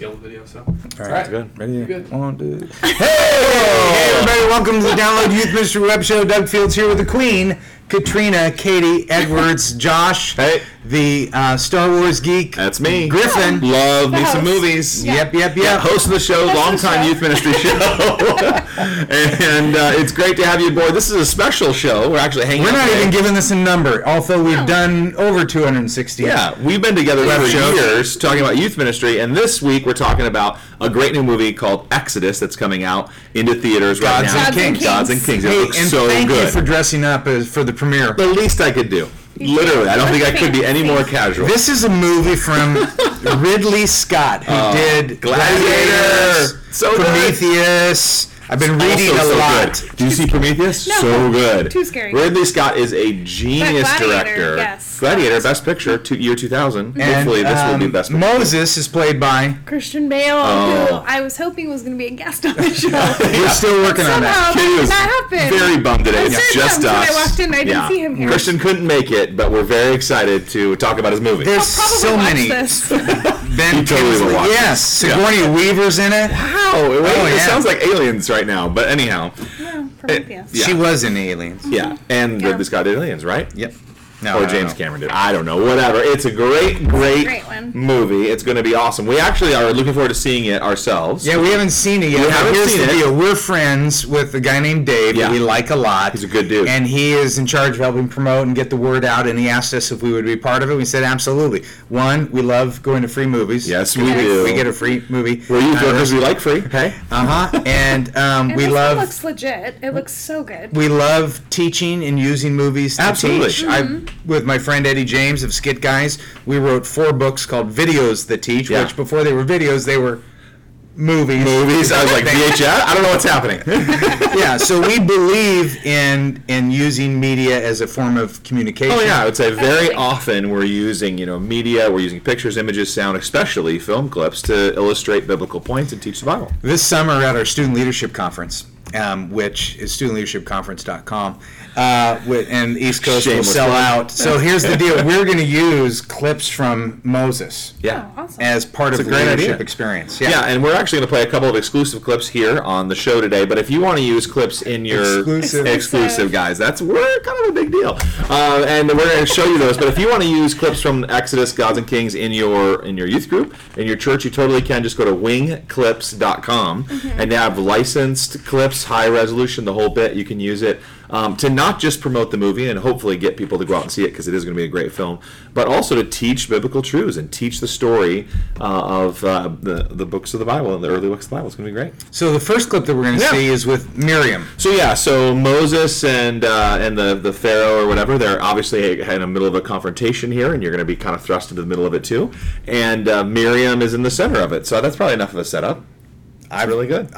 scale the video. So all right. Good. Ready? Good. One, two. Hey, everybody! Welcome to the Download Youth Ministry Web Show. Doug Fields here with the Queen, Katrina, Katie Edwards, Josh, hey, the Star Wars geek. That's me, Griffin. Yeah. Love me some movies. Yeah. Yep. Host of the show, longtime youth ministry show, and it's great to have you aboard. This is a special show. We're actually hanging. We're not today. Even giving this a number, although we've done over 260. Yeah, we've been together for years talking about youth ministry, and this week we're talking about a great new movie called Exodus that's coming out into theaters right now. Gods and Kings. Hey, it looks so good. Thank you for dressing up for the premiere. The least I could do. Literally, I don't think I could be any more casual. This is a movie from Ridley Scott, who did Gladiator, Prometheus. I've been reading a lot. Do you see Prometheus? No, so good. Too scary. Ridley Scott is a genius director. Yes. Gladiator, Best Picture, year 2000. And, hopefully this will be Best Picture. Moses is played by Christian Bale, who I was hoping was going to be a guest on the show. We're still working on that. Katie was very bummed today. It's just us. When I walked in, I didn't see him here. Christian couldn't make it, but we're very excited to talk about his movie. There's so many. Ben totally will watch this. Yes. Sigourney Weaver's in it. Wow. It sounds like Aliens, right? Now, but anyhow, she was in Aliens. Yeah, and Ridley Scott did Aliens, right? Yep. Or James Cameron did. I don't know. Whatever. It's a great movie. It's going to be awesome. We actually are looking forward to seeing it ourselves. Yeah, we haven't seen it yet. We're friends with a guy named Dave that we like a lot. He's a good dude. And he is in charge of helping promote and get the word out, and he asked us if we would be part of it. We said, absolutely. One, we love going to free movies. Yes, we do. We get a free movie. Well, you go because we like free. Okay. And we love... It looks legit. It looks so good. We love teaching and using movies to teach. Absolutely. With my friend Eddie James of Skit Guys, we wrote 4 books called Videos That Teach, which before they were videos, they were movies. I was like, VHS? I don't know what's happening. So we believe in using media as a form of communication. Oh, yeah. I would say very often we're using media, we're using pictures, images, sound, especially film clips, to illustrate biblical points and teach the Bible. This summer at our student leadership conference, which is studentleadershipconference.com, and East Coast will sell out. So here's the deal. We're going to use clips from Moses as part of the leadership experience. Yeah, and we're actually going to play a couple of exclusive clips here on the show today, but if you want to use clips in your exclusive guys, we're kind of a big deal. And we're going to show you those, but if you want to use clips from Exodus, Gods and Kings in your youth group, in your church, you totally can. Just go to wingclips.com, and they have licensed clips, high resolution, the whole bit. You can use it to not just promote the movie and hopefully get people to go out and see it, because it is going to be a great film, but also to teach biblical truths and teach the story of the books of the Bible and the early books of the Bible. It's going to be great. So the first clip that we're going to see is with Miriam. So Moses and the Pharaoh or whatever, they're obviously in the middle of a confrontation here, and you're going to be kind of thrust into the middle of it too. And Miriam is in the center of it. So that's probably enough of a setup. It's really good.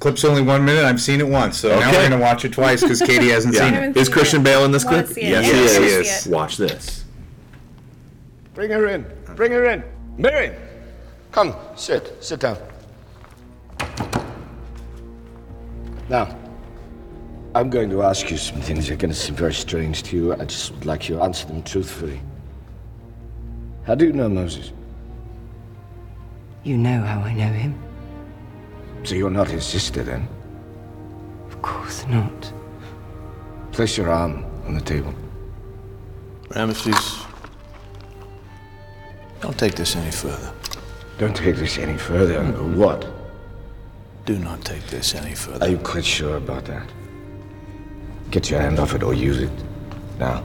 Clip's only 1 minute. I've seen it once, so now we're going to watch it twice because Katie hasn't seen it. Is Christian Bale in this clip? Yes, he is. Watch this. Bring her in. Bring her in. Miriam, come, sit. Sit down. Now, I'm going to ask you some things that are going to seem very strange to you. I just would like you to answer them truthfully. How do you know Moses? You know how I know him. So you're not his sister, then? Of course not. Place your arm on the table. Ramesses, don't take this any further. Don't take this any further? What? Do not take this any further. Are you quite sure about that? Get your hand off it or use it. Now.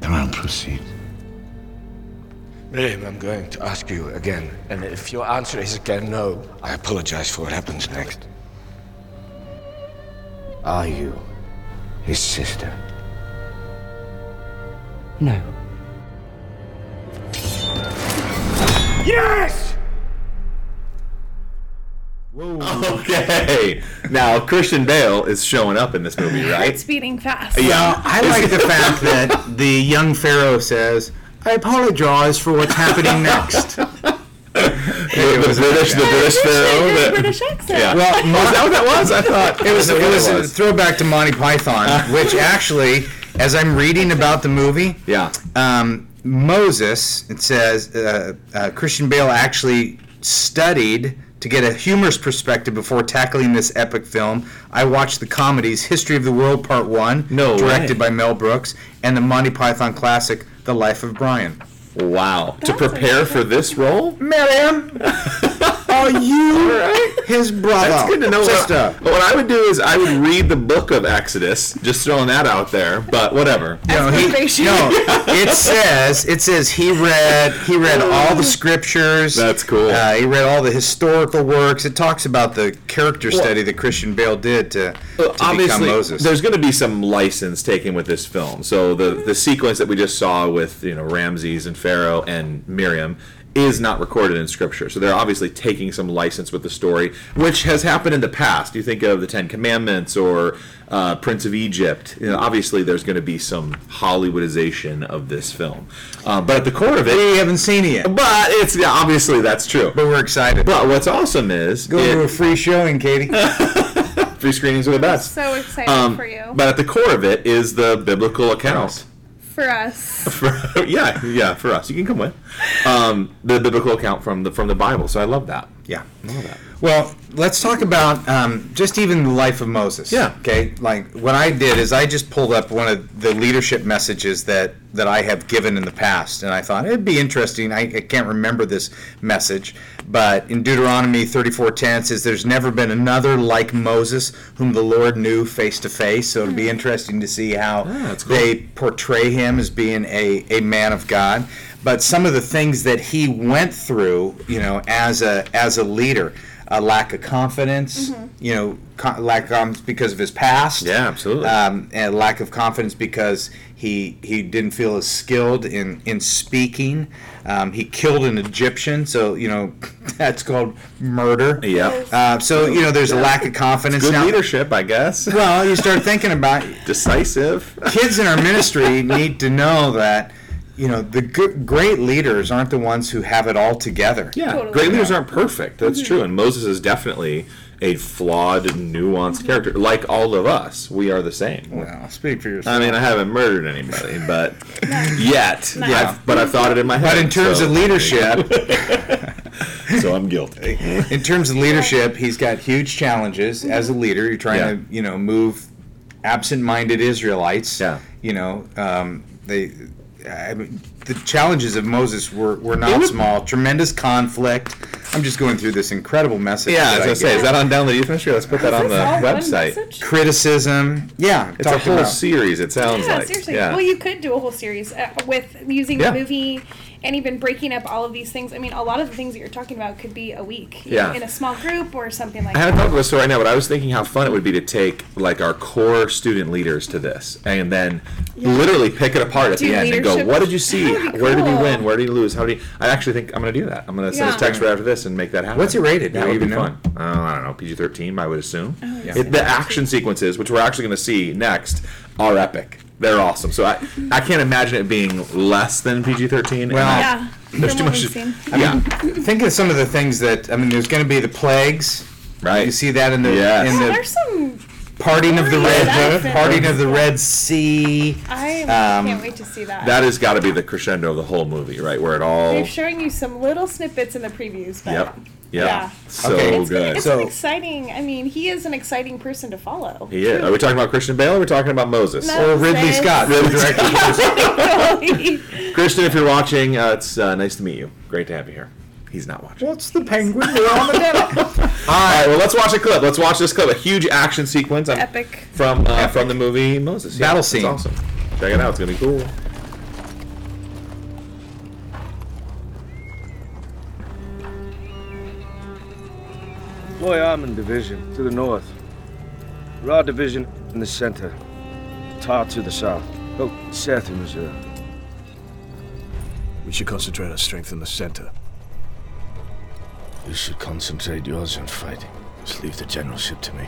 The round proceeds. Miriam, I'm going to ask you again, and if your answer is again no, I apologize for what happens next. Are you his sister? No. Yes! Whoa. Okay. Now, Christian Bale is showing up in this movie, right? It's beating fast. Yeah, I like the fact that the young Pharaoh says, I apologize for what's happening next. The British Pharaoh. The British accent. Yeah. Well, is that what that was? I thought it was a throwback to Monty Python, which actually As I'm reading about the movie, Moses, it says, Christian Bale actually studied to get a humorous perspective before tackling this epic film. I watched the comedies History of the World Part 1, directed by Mel Brooks, and the Monty Python classic The Life of Brian. Wow. That's to prepare for this role? Miriam, are you his brother? That's good to know. What I would do is I would read the book of Exodus, just throwing that out there, but whatever. It says he read all the scriptures. That's cool. He read all the historical works. It talks about the character study that Christian Bale did to become Moses. There's going to be some license taken with this film. So the sequence that we just saw with Ramesses and Pharaoh and Miriam is not recorded in Scripture. So they're obviously taking some license with the story, which has happened in the past. You think of the Ten Commandments or Prince of Egypt. Obviously, there's going to be some Hollywoodization of this film. But at the core of it... We haven't seen it yet. But it's obviously that's true. But we're excited. But what's awesome is... Go to a free showing, Katie. Free screenings are the best. I'm so excited for you. But at the core of it is the biblical account. For us. For us. You can come with. The biblical account from the Bible. So I love that. Yeah. I love that. Well, let's talk about just even the life of Moses. Yeah. Okay? Like, what I did is I just pulled up one of the leadership messages that I have given in the past. And I thought, it'd be interesting. I can't remember this message. But in Deuteronomy 34:10, it says, there's never been another like Moses whom the Lord knew face to face. So it'd be interesting to see how they portray him as being a man of God. But some of the things that he went through, as a leader, a lack of confidence, lack of confidence because of his past. Yeah, absolutely. And lack of confidence because he didn't feel as skilled in speaking. He killed an Egyptian, so, that's called murder. Yeah. There's a lack of confidence. Good leadership, I guess. Well, you start thinking about... Decisive. Kids in our ministry need to know that the great leaders aren't the ones who have it all together. Yeah, totally. Great leaders aren't perfect. That's true. And Moses is definitely a flawed, nuanced character. Like all of us, we are the same. Well, speak for yourself. I mean, I haven't murdered anybody, but yet. No. Yeah, but I've thought it in my head. But in terms of leadership... So I'm guilty. In terms of leadership, he's got huge challenges as a leader. You're trying to, move absent-minded Israelites. Yeah. The challenges of Moses were not small. Tremendous conflict. I'm just going through this incredible message. Yeah, as I say, is that on Download Youth Ministry? Let's put that on the website. Criticism. Yeah, it's a whole series. It sounds like. Seriously. Yeah, seriously. Well, you could do a whole series with using the movie and even breaking up all of these things. I mean, a lot of the things that you're talking about could be a week in a small group or something like that. I haven't thought about this story right now, but I was thinking how fun it would be to take our core student leaders to this and then literally pick it apart at the end and go, what did you see? Where did he win? Where did he lose? How did he... I actually think I'm going to do that. I'm going to send a text right after this and make that happen. What's it rated? That would be fun. I don't know. PG-13, I would assume. Oh, yeah. The action sequences, which we're actually going to see next, are epic. They're awesome. So I can't imagine it being less than PG-13. Well, there's too much. Think of some of the things there's going to be the plagues. Right. You see that in the there's some parting of the Red Sea. I can't wait to see that. That has got to be the crescendo of the whole movie, right? Where it all... They're showing you some little snippets in the previews. But Yeah. So good. It's exciting. I mean, he is an exciting person to follow. He is. Are we talking about Christian Bale or are we talking about Moses? Or Ridley Scott. Christian, if you're watching, it's nice to meet you. Great to have you here. He's not watching. What's the penguin? We're on the deck. All right, well, let's watch a clip. Let's watch this clip. A huge action sequence. Epic. From the movie Moses. Yeah, battle scene. That's awesome. Check it out. It's going to be cool. Roy Armand Division to the north, Ra Division in the center, Tar to the south, Seth in reserve. We should concentrate our strength in the center. You should concentrate yours on fighting. Just leave the generalship to me.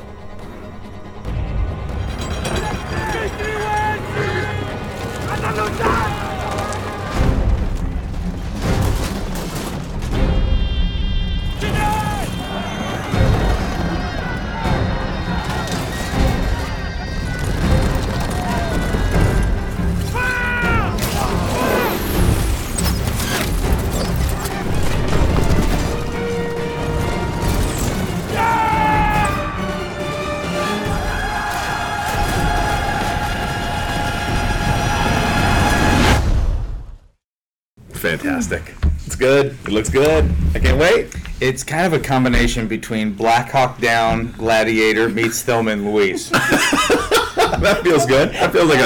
fantastic. It's good. It looks good. I can't wait. It's kind of a combination between Black Hawk Down, Gladiator, meets Thelma and Louise. That feels good. That feels like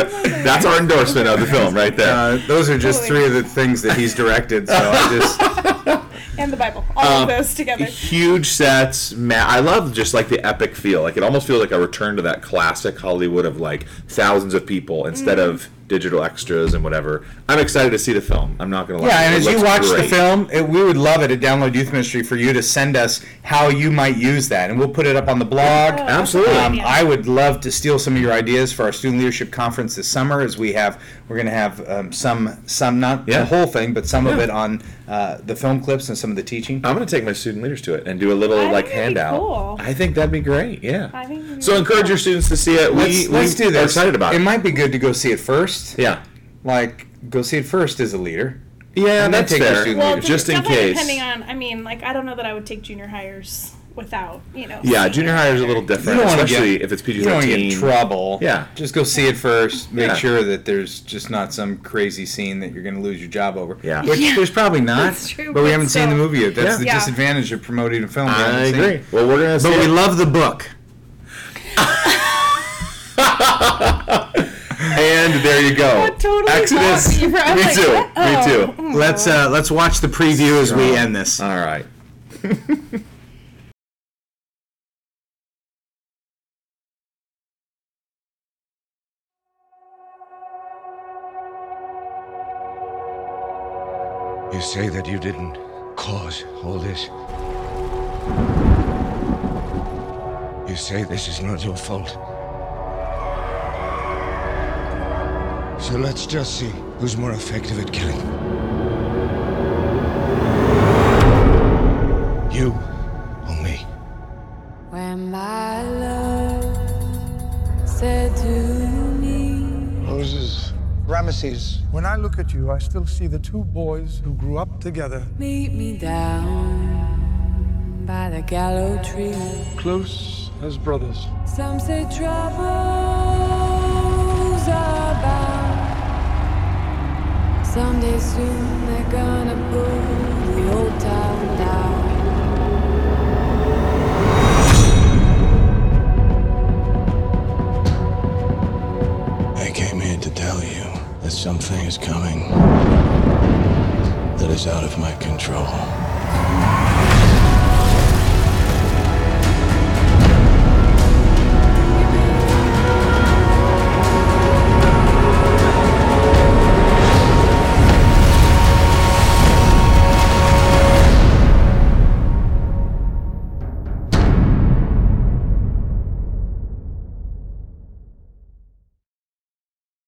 that's our endorsement of the film right there. Those are just three of the things that he's directed, so and the Bible. All of those together. Huge sets. I love just like the epic feel. Like it almost feels like a return to that classic Hollywood of like thousands of people instead of digital extras and whatever. I'm excited to see the film. I'm not going to lie. Yeah, and as you watch the film, we would love it at Download Youth Ministry for you to send us how you might use that. And we'll put it up on the blog. Oh, absolutely. I would love to steal some of your ideas for our student leadership conference this summer as we're going to have some not the whole thing, but some of it on the film clips and some of the teaching. I'm going to take my student leaders to it and do a little handout. Cool. I think that'd be great. Yeah. I think so encourage your students to see it. Let's do this. We're excited about it. It might be good to go see it first. Yeah. Like, go see it first as a leader. Yeah, that's fair. Well, just in case. Depending on, I don't know that I would take junior hires without, Yeah, junior hire is a little different, especially if it's PG-13. You don't want to get in trouble. Yeah. Just go see it first. Make sure that there's just not some crazy scene that you're going to lose your job over. Yeah. Which there's probably not. That's true. But we haven't seen the movie yet. That's the disadvantage of promoting a film. I agree. Well, we're going to see it. But we love the book. And there you go. That totally Exodus. Me too. Me too. Let's watch the preview as we end this. All right. You say that you didn't cause all this. You say this is not your fault. So let's just see who's more effective at killing. You or me? When my love said to me... Roses, Ramesses. When I look at you, I still see the two boys who grew up together. Meet me down by the gallows tree. Close as brothers. Some say troubles are bound. Someday soon they're gonna pull